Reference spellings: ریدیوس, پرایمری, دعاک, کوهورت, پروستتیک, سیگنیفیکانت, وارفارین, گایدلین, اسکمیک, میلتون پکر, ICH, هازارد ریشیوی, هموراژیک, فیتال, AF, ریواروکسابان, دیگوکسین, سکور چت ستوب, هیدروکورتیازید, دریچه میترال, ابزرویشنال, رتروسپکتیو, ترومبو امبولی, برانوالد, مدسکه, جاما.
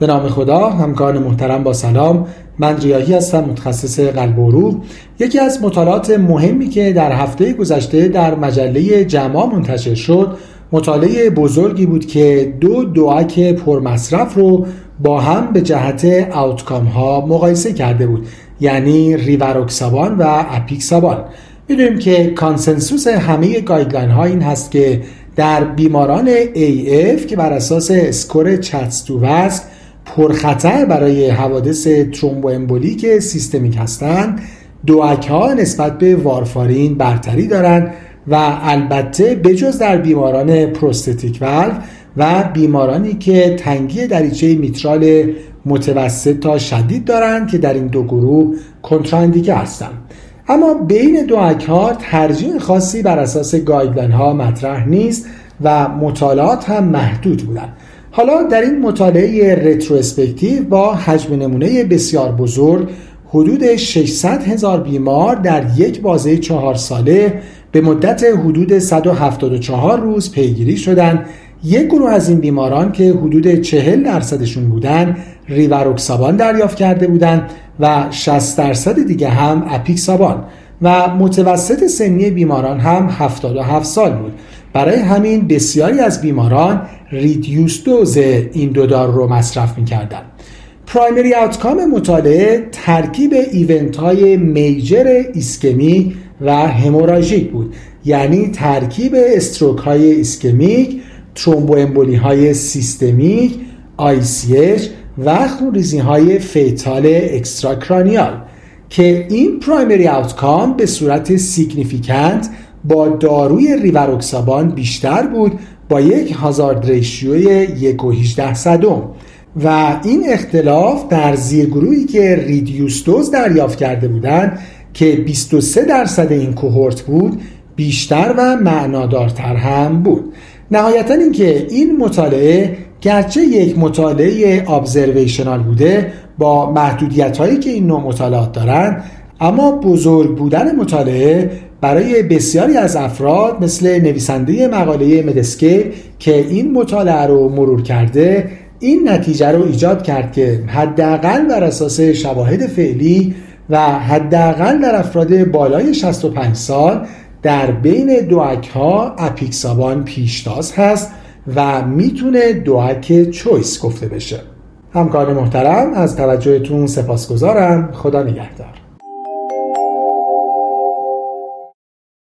به نام خدا، همکاران محترم با سلام. من ریاحی هستم، متخصص قلب و روح. یکی از مطالعات مهمی که در هفته گذشته در مجله جاما منتشر شد، مطالعه بزرگی بود که دو دعاک پرمصرف رو با هم به جهت آوتکام ها مقایسه کرده بود، یعنی ریواروکسابان و اپیکسابان. می‌دونیم که کانسنسوس همه گایدلین ها این هست که در بیماران AF که بر اساس سکور چت ستوب است پرخطر برای حوادث ترومبو امبولی که سیستمیک هستند، دعاک ها نسبت به وارفارین برتری دارند و البته بجز در بیماران پروستتیک ولو و بیمارانی که تنگی دریچه میترال متوسط تا شدید دارند که در این دو گروه کنتراندیکه هستند. اما بین دعاک ها ترجیح خاصی بر اساس گایدلاین ها مطرح نیست و مطالعات هم محدود بودند. حالا در این مطالعه رتروسپکتیو با حجم نمونه بسیار بزرگ، حدود 600,000 بیمار در یک بازه 4 ساله به مدت حدود 174 روز پیگیری شدند. یک گروه از این بیماران که حدود 40%شون بودند ریواروکسابان دریافت کرده بودند و 60% دیگه هم اپیکسابان و متوسط سنی بیماران هم 77 سال بود. برای همین بسیاری از بیماران ریدیوس دوز این دو دارو رو مصرف می‌کردند. پرایمری آوتکام مطالعه ترکیب ایونت‌های میجر اسکمیک و هموراژیک بود، یعنی ترکیب استروک‌های اسکمیک، ترومبو امبولی‌های سیستمیک، ICH و خوریزی‌های فیتال اکستراکرانیال که این پرایمری آوتکام به صورت سیگنیفیکانت با داروی ریواروکسابان بیشتر بود، با یک هازارد ریشیوی 1.18 و این اختلاف در زیر گروهی که ریدیوس دوز دریافت کرده بودند که 23% این کوهورت بود بیشتر و معنادارتر هم بود. نهایتاً اینکه این مطالعه گرچه یک مطالعه ابزرویشنال بوده با محدودیت‌هایی که این نوع مطالعات دارند، اما بزرگ بودن مطالعه برای بسیاری از افراد مثل نویسنده مقاله مدسکه که این مطالعه رو مرور کرده، این نتیجه رو ایجاد کرد که حداقل بر اساس شواهد فعلی و حداقل در افراد بالای 65 سال در بین دعاک ها اپیکسابان پیشتاز هست و میتونه دعاک چویس گفته بشه. همکاران محترم، از توجهتون سپاسگزارم. خدا نگهدار.